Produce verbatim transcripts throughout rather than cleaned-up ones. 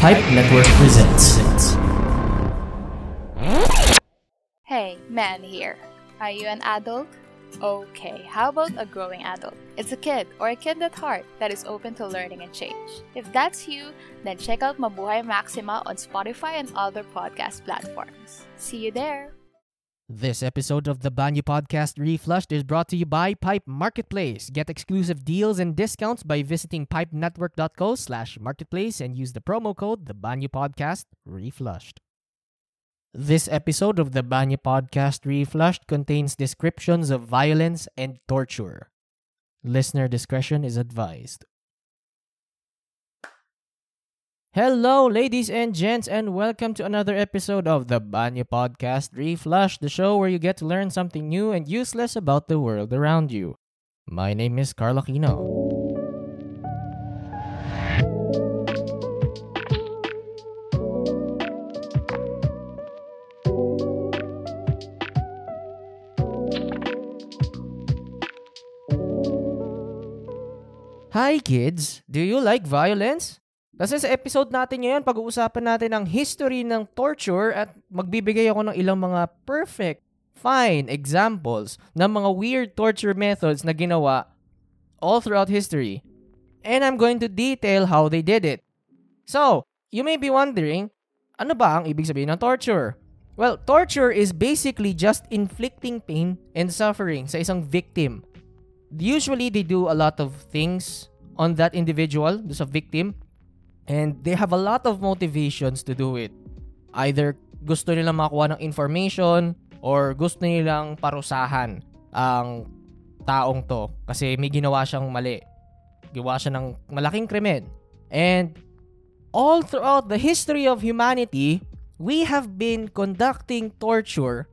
Pipe Network presents. Hey, man here. Are you an adult? Okay, how about a growing adult? It's a kid, or a kid at heart, that is open to learning and change. If that's you, then check out Mabuhay Maxima on Spotify and other podcast platforms. See you there! This episode of the Banyu Podcast Re-Flushed is brought to you by Pipe Marketplace. Get exclusive deals and discounts by visiting pipenetwork.co slash marketplace and use the promo code the Banyu Podcast Re-Flushed. This episode of the Banyu Podcast Re-Flushed contains descriptions of violence and torture. Listener discretion is advised. Hello, ladies and gents, and welcome to another episode of the Banyu Podcast Re-Flushed, the show where you get to learn something new and useless about the world around you. My name is Carl Aquino. Hi kids, do you like violence? Kasi sa episode natin ngayon, pag-uusapan natin ang history ng torture at magbibigay ako ng ilang mga perfect, fine examples ng mga weird torture methods na ginawa all throughout history. And I'm going to detail how they did it. So, you may be wondering, ano ba ang ibig sabihin ng torture? Well, torture is basically just inflicting pain and suffering sa isang victim. Usually, they do a lot of things on that individual, sa victim. And they have a lot of motivations to do it. Either gusto nilang makuha ng information or gusto nilang parusahan ang taong to kasi may ginawa siyang mali. Ginawa siya ng malaking krimen. And all throughout the history of humanity, we have been conducting torture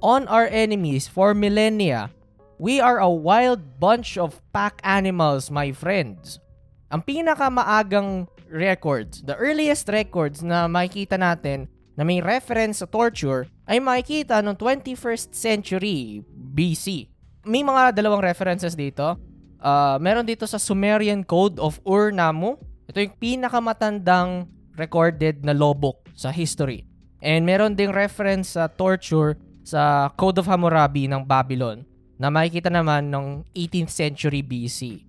on our enemies for millennia. We are a wild bunch of pack animals, my friends. Ang pinakamaagang records, the earliest records na makikita natin na may reference sa torture ay makikita noong twenty-first century B C. May mga dalawang references dito. Uh, meron dito sa Sumerian Code of Ur-Nammu. Ito yung pinakamatandang recorded na lobok sa history. And meron ding reference sa torture sa Code of Hammurabi ng Babylon na makikita naman noong eighteenth century B C.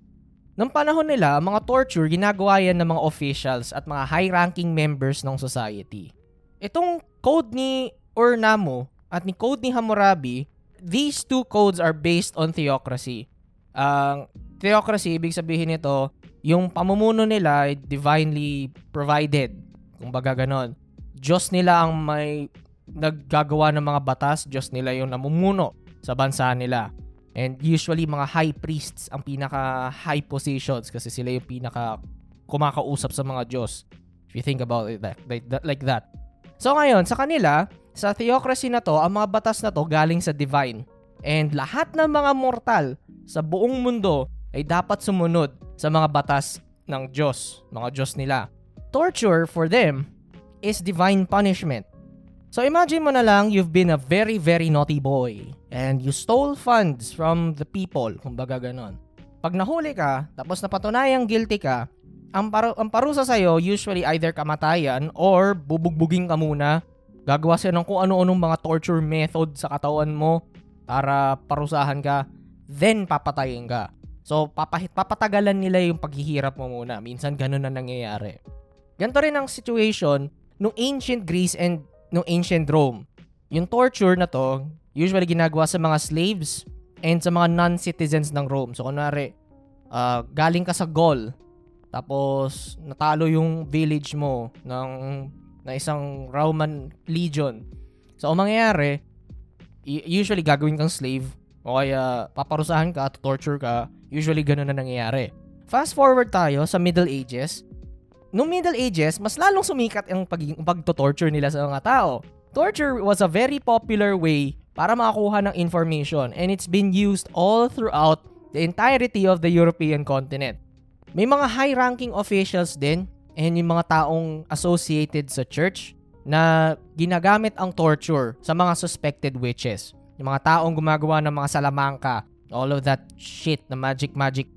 Nang panahon nila, mga torture, ginagawa yan ng mga officials at mga high-ranking members ng society. Itong code ni Ur-Nammu at ni code ni Hammurabi, these two codes are based on theocracy. Ang uh, theocracy, ibig sabihin nito, yung pamumuno nila ay divinely provided. Kung baga ganon. Diyos nila ang may naggagawa ng mga batas, Diyos nila yung namumuno sa bansa nila. And usually, mga high priests ang pinaka-high positions kasi sila yung pinaka-kumakausap sa mga Diyos. If you think about it like that. So ngayon, sa kanila, sa theocracy na to, ang mga batas na to galing sa divine. And lahat ng mga mortal sa buong mundo ay dapat sumunod sa mga batas ng Diyos, mga Diyos nila. Torture for them is divine punishment. So imagine mo na lang, you've been a very, very naughty boy. And you stole funds from the people, kumbaga ganon. Pag nahuli ka, tapos napatunayang guilty ka, ang, paru- ang parusa sa'yo, usually either kamatayan or bubugbugin ka muna. Gagawa siya ng kung ano-anong mga torture method sa katawan mo para parusahan ka, then papatayin ka. So papahit- papatagalan nila yung paghihirap mo muna. Minsan ganon na nangyayari. Ganito rin ang situation nung ancient Greece and nung ancient Rome. Yung torture na to, usually ginagawa sa mga slaves and sa mga non-citizens ng Rome. So, kunwari, uh, galing ka sa Gaul, tapos natalo yung village mo ng, ng isang Roman legion. So, ang mangyayari, usually gagawin kang slave o kaya paparusahan ka at torture ka. Usually, ganun na nangyayari. Fast forward tayo sa Middle Ages. Noong Middle Ages, mas lalong sumikat ang pag- pagto-torture nila sa mga tao. Torture was a very popular way para makakuha ng information, and it's been used all throughout the entirety of the European continent. May mga high-ranking officials din and yung mga taong associated sa church na ginagamit ang torture sa mga suspected witches. Yung mga taong gumagawa ng mga salamangka, all of that shit na magic-magic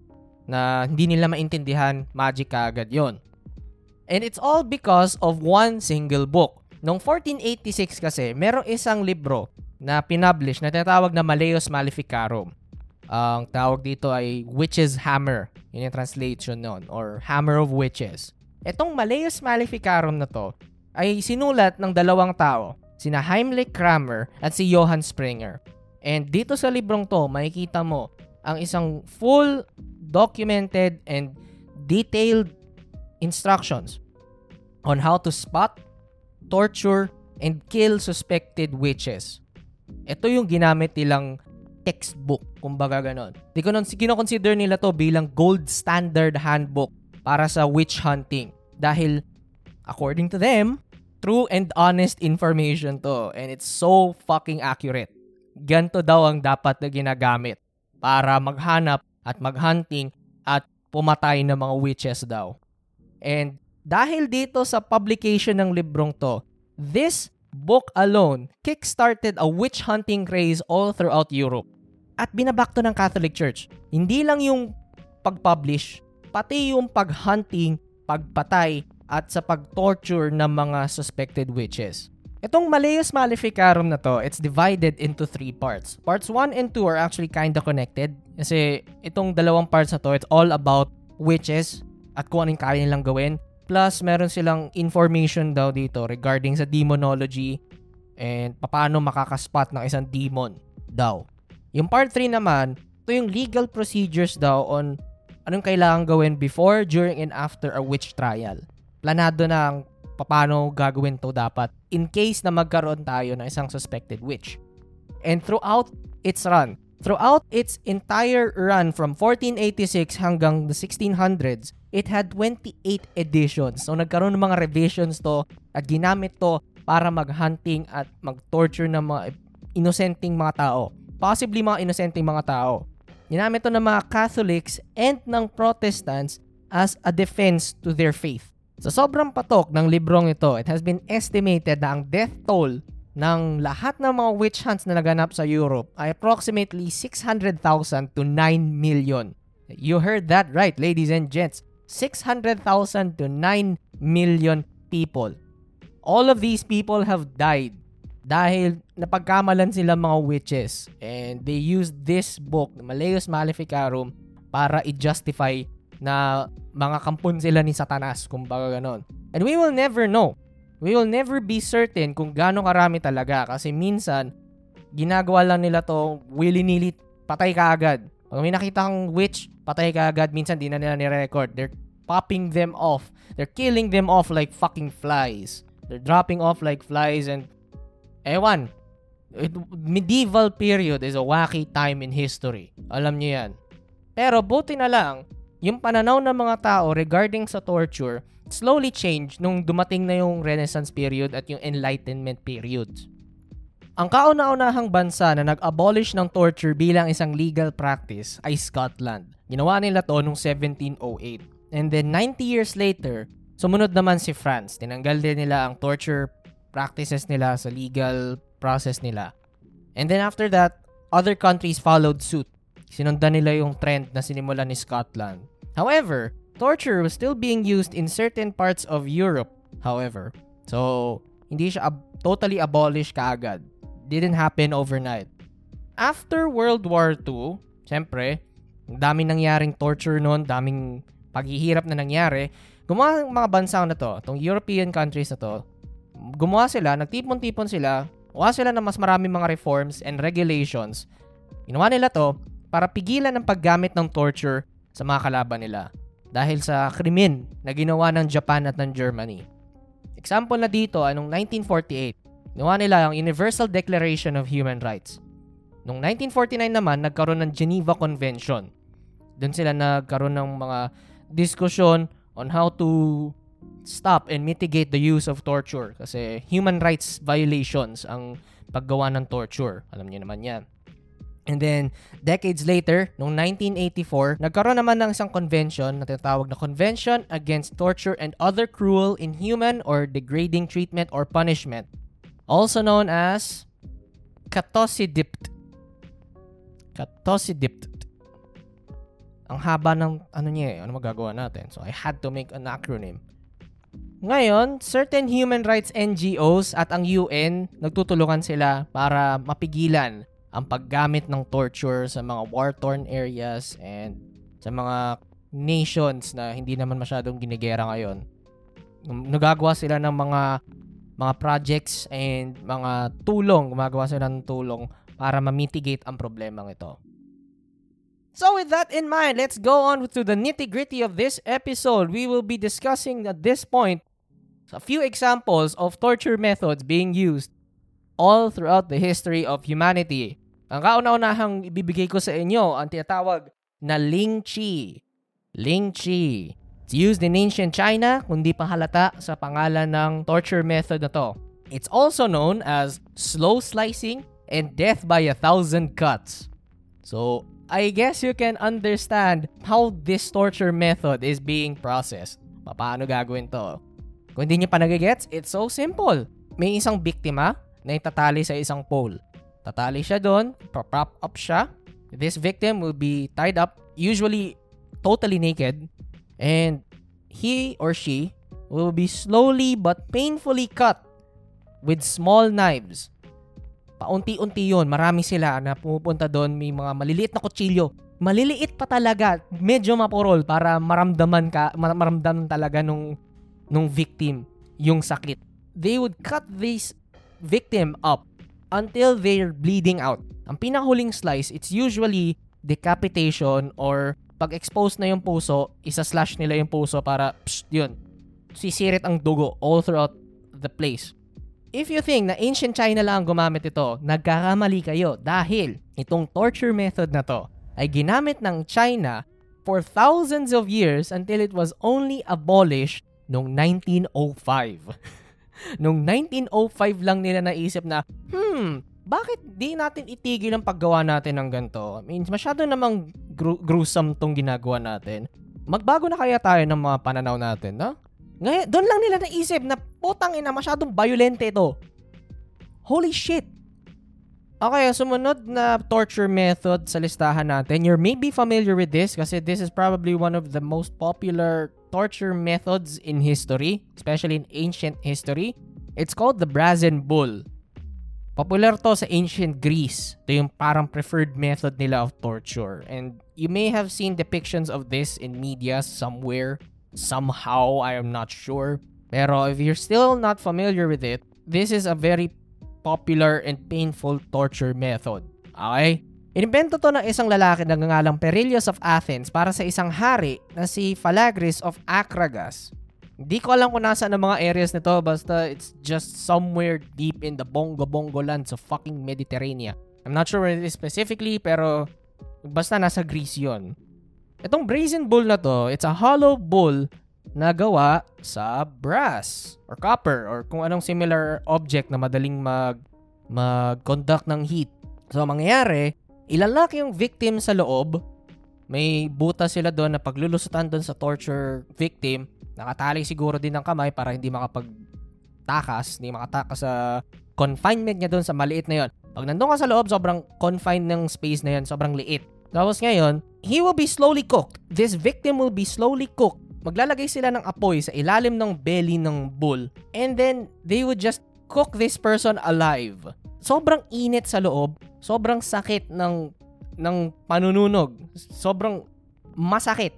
na hindi nila maintindihan, magic ka agad yun. And it's all because of one single book. Noong fourteen eighty-six kasi, merong isang libro na pinublish na tinatawag na Malleus Maleficarum. Ang uh, tawag dito ay Witch's Hammer. Yun yung translation nun. Or Hammer of Witches. Etong Malleus Maleficarum na to ay sinulat ng dalawang tao. Sina Heinrich Kramer at si Johann Sprenger. And dito sa librong to, makikita mo ang isang full documented and detailed instructions on how to spot, torture, and kill suspected witches. Ito yung ginamit nilang textbook, kumbaga ganon. Di ko nun, kinoconsider nila to bilang gold standard handbook para sa witch hunting. Dahil, according to them, true and honest information to. And it's so fucking accurate. Ganto daw ang dapat na ginagamit para maghanap at maghunting at pumatay ng mga witches daw. And dahil dito sa publication ng librong to, this book alone kickstarted a witch hunting craze all throughout Europe. At binabakto ng Catholic Church. Hindi lang yung pag-publish, pati yung pag-hunting, pagpatay, at sa pag-torture ng mga suspected witches. Itong Malleus Maleficarum na to, it's divided into three parts. Parts one and two are actually kinda connected. Kasi itong dalawang parts na to, it's all about witches at kung anong kaya nilang gawin. Plus, meron silang information daw dito regarding sa demonology and paano makakaspot ng isang demon daw. Yung part three naman, ito yung legal procedures daw on anong kailangan gawin before, during, and after a witch trial. Planado na ang paano gagawin to dapat in case na magkaroon tayo ng isang suspected witch. And throughout its run, throughout its entire run from fourteen eighty-six hanggang the sixteen hundreds, it had twenty-eight editions. So nagkaroon ng mga revisions to at ginamit to para maghunting at magtorture ng mga inosenteng mga tao. Possibly mga inosenteng mga tao. Ginamit to ng mga Catholics and ng Protestants as a defense to their faith. Sa sobrang patok ng librong ito, it has been estimated na ang death toll ng lahat ng mga witch hunts na naganap sa Europe ay approximately six hundred thousand to nine million. You heard that right, ladies and gents. six hundred thousand to nine million people. All of these people have died dahil napagkamalan sila mga witches. And they used this book, Malleus Maleficarum, para i-justify na mga kampon sila ni Satanas, kumbaga ganon. And we will never know. We will never be certain kung gaano karami talaga kasi minsan, ginagawa lang nila to willy-nilly, patay ka agad. Pag may nakita kang witch, patay ka agad. Minsan, di na nila nirecord. They're popping them off. They're killing them off like fucking flies. They're dropping off like flies and ewan. It, medieval period is a wacky time in history. Alam niyo yan. Pero buti na lang, yung pananaw ng mga tao regarding sa torture slowly changed nung dumating na yung Renaissance period at yung Enlightenment period. Ang kauna-unahang bansa na nag-abolish ng torture bilang isang legal practice ay Scotland. Ginawa nila to noong seventeen oh eight. And then ninety years later, sumunod naman si France. Tinanggal din nila ang torture practices nila sa legal process nila. And then after that, other countries followed suit. Sinundan nila yung trend na sinimulan ni Scotland. However, torture was still being used in certain parts of Europe, however. So, hindi siya ab- totally abolished kaagad. Didn't happen overnight. After World War Two, siyempre, daming nangyaring torture noon, daming paghihirap na nangyari. Gumawa ng mga bansa na to, itong European countries na to, gumawa sila, nagtipon-tipon sila, gumawa sila ng mas maraming mga reforms and regulations. Ginawa nila to, para pigilan ang paggamit ng torture sa mga kalaban nila dahil sa krimen na ginawa ng Japan at ng Germany. Example na dito ay noong nineteen forty-eight, ginawa nila ang Universal Declaration of Human Rights. Noong nineteen forty-nine naman, nagkaroon ng Geneva Convention. Doon sila nagkaroon ng mga diskusyon on how to stop and mitigate the use of torture kasi human rights violations ang paggawa ng torture. Alam niyo naman yan. And then, decades later, noong nineteen eighty-four, nagkaroon naman ng isang convention na tinatawag na Convention Against Torture and Other Cruel, Inhuman, or Degrading Treatment or Punishment, also known as CATOPID. CATOPID. Ang haba ng ano niya eh, ano magagawa natin? So, I had to make an acronym. Ngayon, certain human rights N G Os at ang U N, nagtutulungan sila para mapigilan ang paggamit ng torture sa mga war-torn areas and sa mga nations na hindi naman masyadong ginigera ngayon. Nagagawa sila ng mga mga projects and mga tulong, gumagawa sila ng tulong para ma-mitigate ang problemang ito. So with that in mind, let's go on to the nitty-gritty of this episode. We will be discussing at this point a few examples of torture methods being used all throughout the history of humanity. Ang kauna-unahang ibibigay ko sa inyo ang tinatawag na Lingchi. Lingchi. It's used in ancient China, kundi pahalata sa pangalan ng torture method na to. It's also known as slow slicing and death by a thousand cuts. So, I guess you can understand how this torture method is being processed. Paano gagawin to? Kung hindi niyo pa nagigets, it's so simple. May isang biktima na itatali sa isang pole. Tatali siya doon, prop up siya. This victim will be tied up, usually totally naked, and he or she will be slowly but painfully cut with small knives. Paunti-unti yun. Marami sila na pumupunta doon. May mga maliliit na kutsilyo. Maliliit pa talaga. Medyo mapurol para maramdaman ka, maramdaman talaga nung, nung victim yung sakit. They would cut this victim up until they're bleeding out. Ang pinahuling slice, it's usually decapitation or pag-expose na yung puso, isa-slash nila yung puso para, psh, yun, sisirit ang dugo all throughout the place. If you think na ancient China lang gumamit ito, nagkakamali kayo dahil itong torture method na to ay ginamit ng China for thousands of years until it was only abolished noong nineteen oh five. Noong nineteen oh five lang nila naisip na, hmm, bakit di natin itigil ang paggawa natin ng ganito? I mean, masyado namang gru- gruesome tong ginagawa natin. Magbago na kaya tayo ng mga pananaw natin, no? Ngayon, doon lang nila naisip na putang ina, masyadong violente ito. Holy shit! Okay, sumunod na torture method sa listahan natin. You may be familiar with this kasi this is probably one of the most popular torture methods in history, especially in ancient history. It's called the brazen bull. Popular to sa ancient Greece. Ito yung parang preferred method nila of torture. And you may have seen depictions of this in media somewhere. Somehow, I am not sure. Pero if you're still not familiar with it, this is a very popular and painful torture method. Okay? Inimbento to ng isang lalaki na nangangalang Perillus of Athens para sa isang hari na si Phalagris of Akragas. Hindi ko alam kung nasaan ang mga areas nito, basta it's just somewhere deep in the bongo-bongo land sa fucking Mediterranean. I'm not sure where it is specifically, pero basta nasa Greece yun. Itong brazen bull na to, it's a hollow bull na gawa sa brass or copper or kung anong similar object na madaling mag, mag-conduct ng heat. So, mangyayari, ilalak yung victim sa loob. May butas sila doon na paglulusutan doon sa torture victim. Nakatali siguro din ng kamay para hindi makapagtakas, hindi makatakas sa confinement niya doon sa maliit na yon. Pag nandun ka sa loob, sobrang confined ng space na yon, sobrang liit. Tapos ngayon, he will be slowly cooked. This victim will be slowly cooked. Maglalagay sila ng apoy sa ilalim ng belly ng bull. And then, they would just cook this person alive. Sobrang init sa loob. Sobrang sakit ng, ng panununog. Sobrang masakit.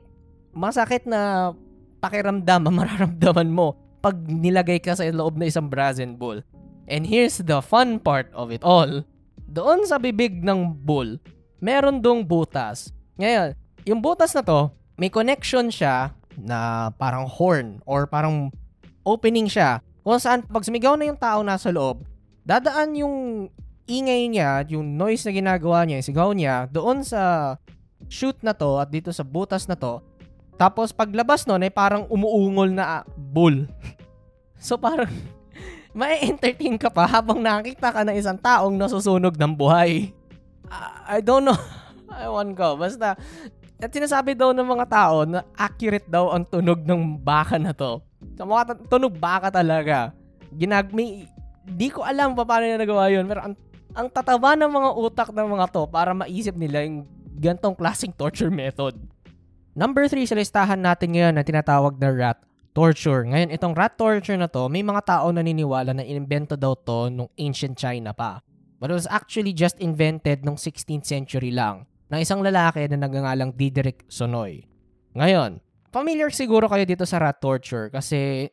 Masakit na pakiramdam, mararamdaman mo pag nilagay ka sa loob na isang brazen bull. And here's the fun part of it all. Doon sa bibig ng bull, meron dong butas. Ngayon, yung butas na to, may connection siya na parang horn or parang opening siya. Kung saan, pag sumigaw na yung tao nasa loob, dadaan yung ingay niya, yung noise na ginagawa niya, yung sigaw niya, doon sa chute na to at dito sa butas na to. Tapos, paglabas nun, ay parang umuungol na bull. So, parang ma-entertain ka pa habang nakita ka ng isang taong nasusunog ng buhay. I don't know. Ewan ko. Basta, at sinasabi daw ng mga tao na accurate daw ang tunog ng baka na to. So, mukha tunog baka talaga. Ginag, may, di ko alam pa paano niya nagawa yun. Pero ang, ang tataba ng mga utak ng mga to para maisip nila yung gantong klaseng torture method. Number three sa listahan natin ngayon na tinatawag na rat torture. Ngayon, itong rat torture na to, may mga tao naniniwala na inimbento daw to nung ancient China pa. But it was actually just invented nung sixteenth century lang ng isang lalaki na nagngangalang Diederik Sonoy. Ngayon, familiar siguro kayo dito sa rat torture kasi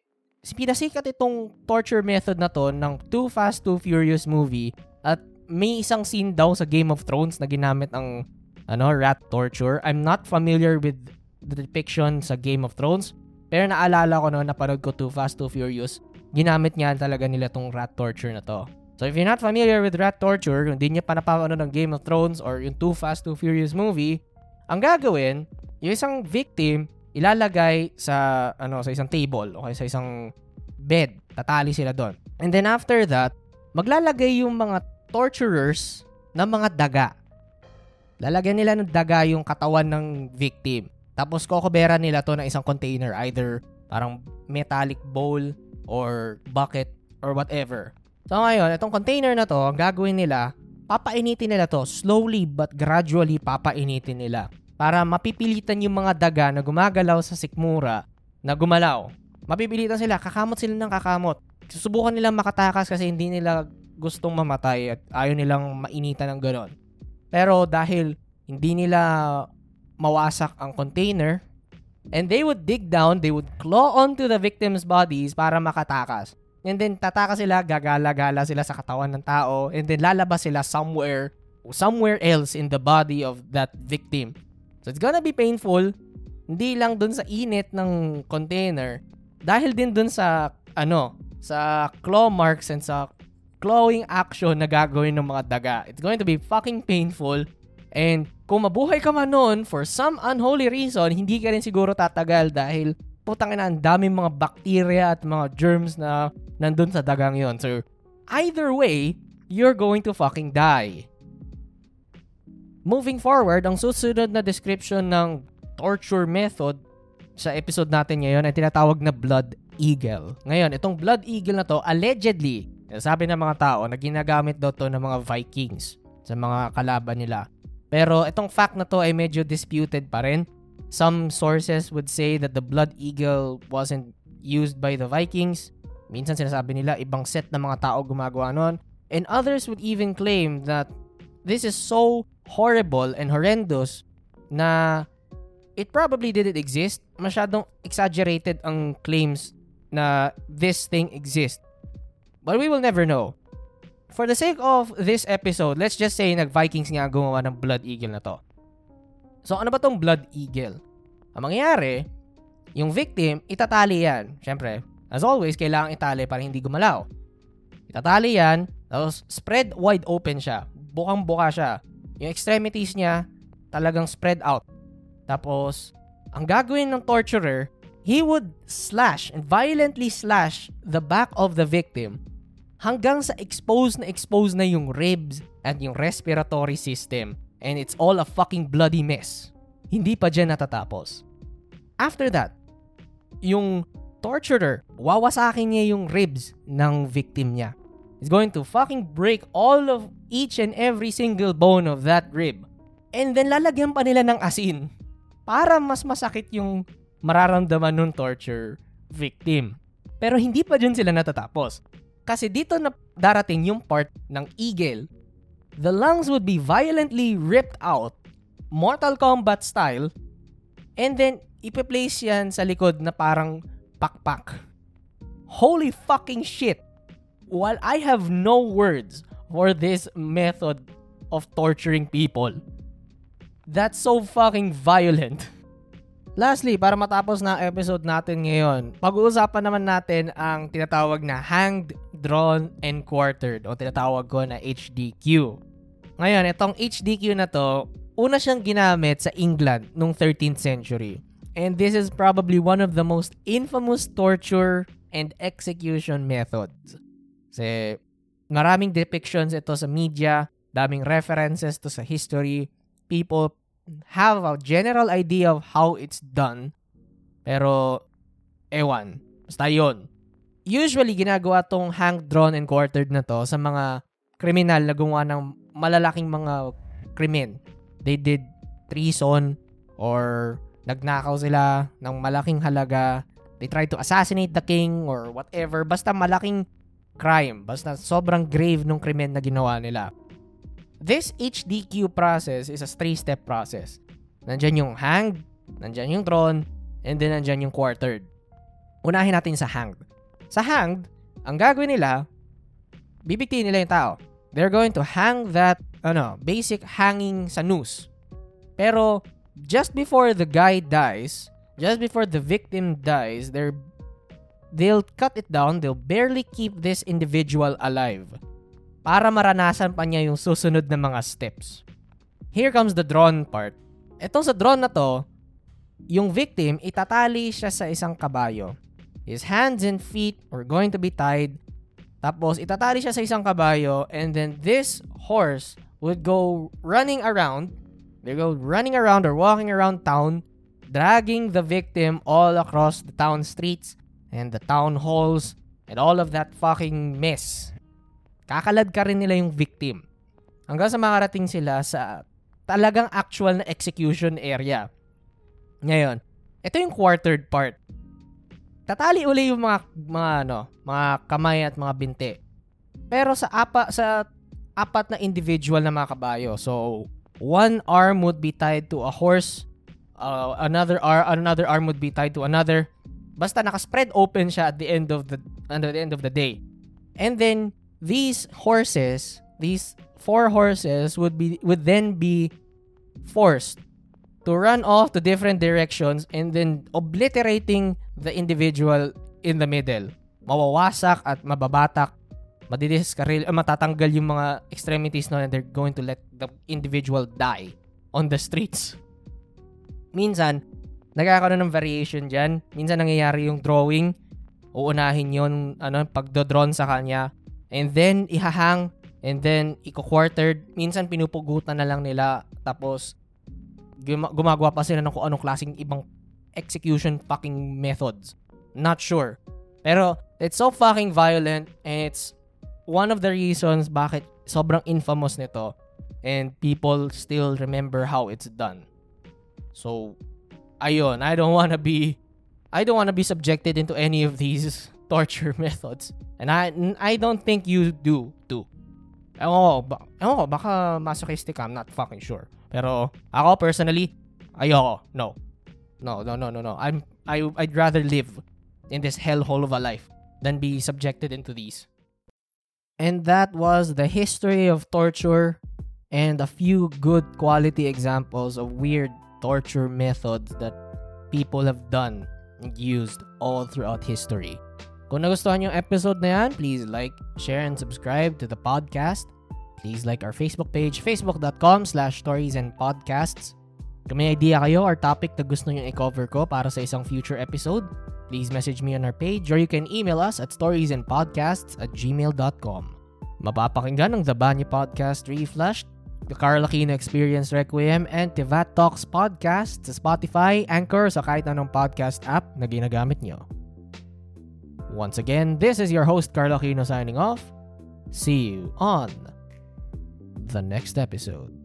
pinasikat itong torture method na to ng Too Fast, Too Furious movie at may isang scene daw sa Game of Thrones na ginamit ang ano, rat torture. I'm not familiar with the depiction sa Game of Thrones pero naalala ko noon na napanood ko Too Fast, Too Furious. Ginamit nga talaga nila tong rat torture na to. So if you're not familiar with rat torture, kung di nyo pa napapanood ng Game of Thrones or yung Too Fast, Too Furious movie, ang gagawin, yung isang victim ilalagay sa ano sa isang table o okay, sa isang bed. Tatali sila doon. And then after that, maglalagay yung mga torturers ng mga daga. Lalagyan nila ng daga yung katawan ng victim. Tapos kokobera nila to ng isang container, either parang metallic bowl or bucket or whatever. So ngayon, itong container na to, ang gagawin nila, papainitin nila to. Slowly but gradually papainitin nila para mapipilitan yung mga daga na gumagalaw sa sikmura na gumalaw. Mapipilitan sila, kakamot sila ng kakamot. Susubukan nilang makatakas kasi hindi nila gustong mamatay at ayaw nilang mainitan ng ganon. Pero dahil hindi nila mawasak ang container, and they would dig down, they would claw onto the victim's bodies para makatakas. And then tataka sila, gagala-gala sila sa katawan ng tao, and then lalabas sila somewhere somewhere else in the body of that victim. So it's gonna be painful, hindi lang dun sa init ng container, dahil din dun sa ano, sa claw marks and sa clawing action na gagawin ng mga daga. It's going to be fucking painful, and kung mabuhay ka man nun, for some unholy reason, hindi ka rin siguro tatagal dahil putang ina, ang daming mga bacteria at mga germs na nandun sa dagang yon. So, either way, you're going to fucking die. Moving forward, ang susunod na description ng torture method sa episode natin ngayon ay tinatawag na blood eagle. Ngayon, itong blood eagle na to, allegedly, sabi ng mga tao na ginagamit daw to ng mga Vikings sa mga kalaban nila. Pero itong fact na to ay medyo disputed pa rin. Some sources would say that the blood eagle wasn't used by the Vikings. Minsan sinasabi nila ibang set ng mga tao gumagawa nun. And others would even claim that this is so horrible and horrendous na it probably didn't exist. Masyadong exaggerated ang claims na this thing exists. But we will never know. For the sake of this episode, let's just say nag-Vikings nga gumawa ng blood eagle na to. So, ano ba tong blood eagle? Ang mangyayari, yung victim, itatali yan. Siyempre, as always, kailangan itali para hindi gumalaw. Itatali yan, tapos spread wide open siya. Bukang-buka siya. Yung extremities niya, talagang spread out. Tapos, ang gagawin ng torturer, he would slash and violently slash the back of the victim hanggang sa exposed na exposed na yung ribs at yung respiratory system. And it's all a fucking bloody mess. Hindi pa dyan natatapos. After that, yung torturer, wawasakin niya yung ribs ng victim niya. It's going to fucking break all of each and every single bone of that rib. And then lalagyan pa nila ng asin para mas masakit yung mararamdaman ng torture victim. Pero hindi pa dyan sila natatapos. Kasi dito na darating yung part ng eagle. The lungs would be violently ripped out, Mortal Kombat style, and then ipe-place yan sa likod na parang pakpak. Holy fucking shit! While I have no words for this method of torturing people, that's so fucking violent. Lastly, para matapos na episode natin ngayon, pag-uusapan naman natin ang tinatawag na hanged, drawn, and quartered o tinatawag ko na H D Q. Ngayon, itong H D Q na to, una siyang ginamit sa England noong thirteenth century. And this is probably one of the most infamous torture and execution methods. Kasi maraming depictions ito sa media, daming references to sa history. People have a general idea of how it's done. Pero, ewan. Basta yun. Usually, ginagawa tong hanged, drawn, and quartered na to sa mga kriminal na gumawa ng malalaking mga krimen. They did treason or nagnakaw sila ng malaking halaga They tried to assassinate the king or whatever. Basta malaking crime. Basta sobrang grave nung krimen na ginawa nila. This H D Q process is a three-step process. Nandyan yung hanged, nandyan yung thrown, and then nandyan yung quartered. Unahin natin sa hanged. Sa hanged, ang gagawin nila, bibigti nila yung tao. They're going to hang that, ano, basic hanging sa noose. Pero, just before the guy dies, just before the victim dies, they're, they'll cut it down, they'll barely keep this individual alive para maranasan pa niya yung susunod na mga steps. Here comes the drawn part. Etong sa drawn na to, yung victim, itatali siya sa isang kabayo. His hands and feet are going to be tied. Tapos, itatali siya sa isang kabayo, and then this horse would go running around. They go running around or walking around town, dragging the victim all across the town streets and the town halls and all of that fucking mess. Kakalad ka rin nila yung victim. Hanggang sa makarating sila sa talagang actual na execution area. Ngayon, ito yung quartered part. Tatali uli yung mga, mga, ano, mga kamay at mga binte. Pero sa, apa, sa apat na individual na mga kabayo. So, one arm would be tied to a horse. Uh, another arm, another arm would be tied to another. Basta nakaspread open siya at the end of the at the end of the day. And then these horses, these four horses would be would then be forced to run off to different directions and then obliterating the individual in the middle. Mawawasak at mababatak. Madidiskaril, matatanggal yung mga extremities no, and they're going to let the individual die on the streets. Minsan, nagkakaroon ng variation dyan. Minsan nangyayari yung drawing. Uunahin yun, ano, pagdodrawn sa kanya. And then, ihahang. And then, iko-quartered. Minsan, pinupugutan na lang nila. Tapos, gum- gumagawa pa sila ng kung anong klaseng ibang execution fucking methods. Not sure. Pero, it's so fucking violent and it's one of the reasons bakit sobrang infamous nito and people still remember how it's done. So, ayun, I don't wanna be, I don't wanna be subjected into any of these torture methods. And I, I don't think you do too. Ewan ko, ba, ewan ko, baka masochistic, I'm not fucking sure. Pero ako personally, ayoko, no. No, no, no, no, no. I'm, I, I'd rather live in this hellhole of a life than be subjected into these. And that was the history of torture and a few good quality examples of weird torture methods that people have done and used all throughout history. Kung nagustuhan yung episode na yan, please like, share, and subscribe to the podcast. Please like our Facebook page, facebook.com slash stories and podcasts. Kung may idea kayo or topic na gusto nyo i-cover ko para sa isang future episode, please message me on our page or you can email us at storiesandpodcasts at gmail.com. Mapapakinggan ang The Banyu Podcast Re-Flushed, The Carl Aquino Experience Requiem, and Tivat Talks Podcast sa Spotify, Anchor, sa kahit anong podcast app na ginagamit nyo. Once again, this is your host Carl Aquino signing off. See you on the next episode.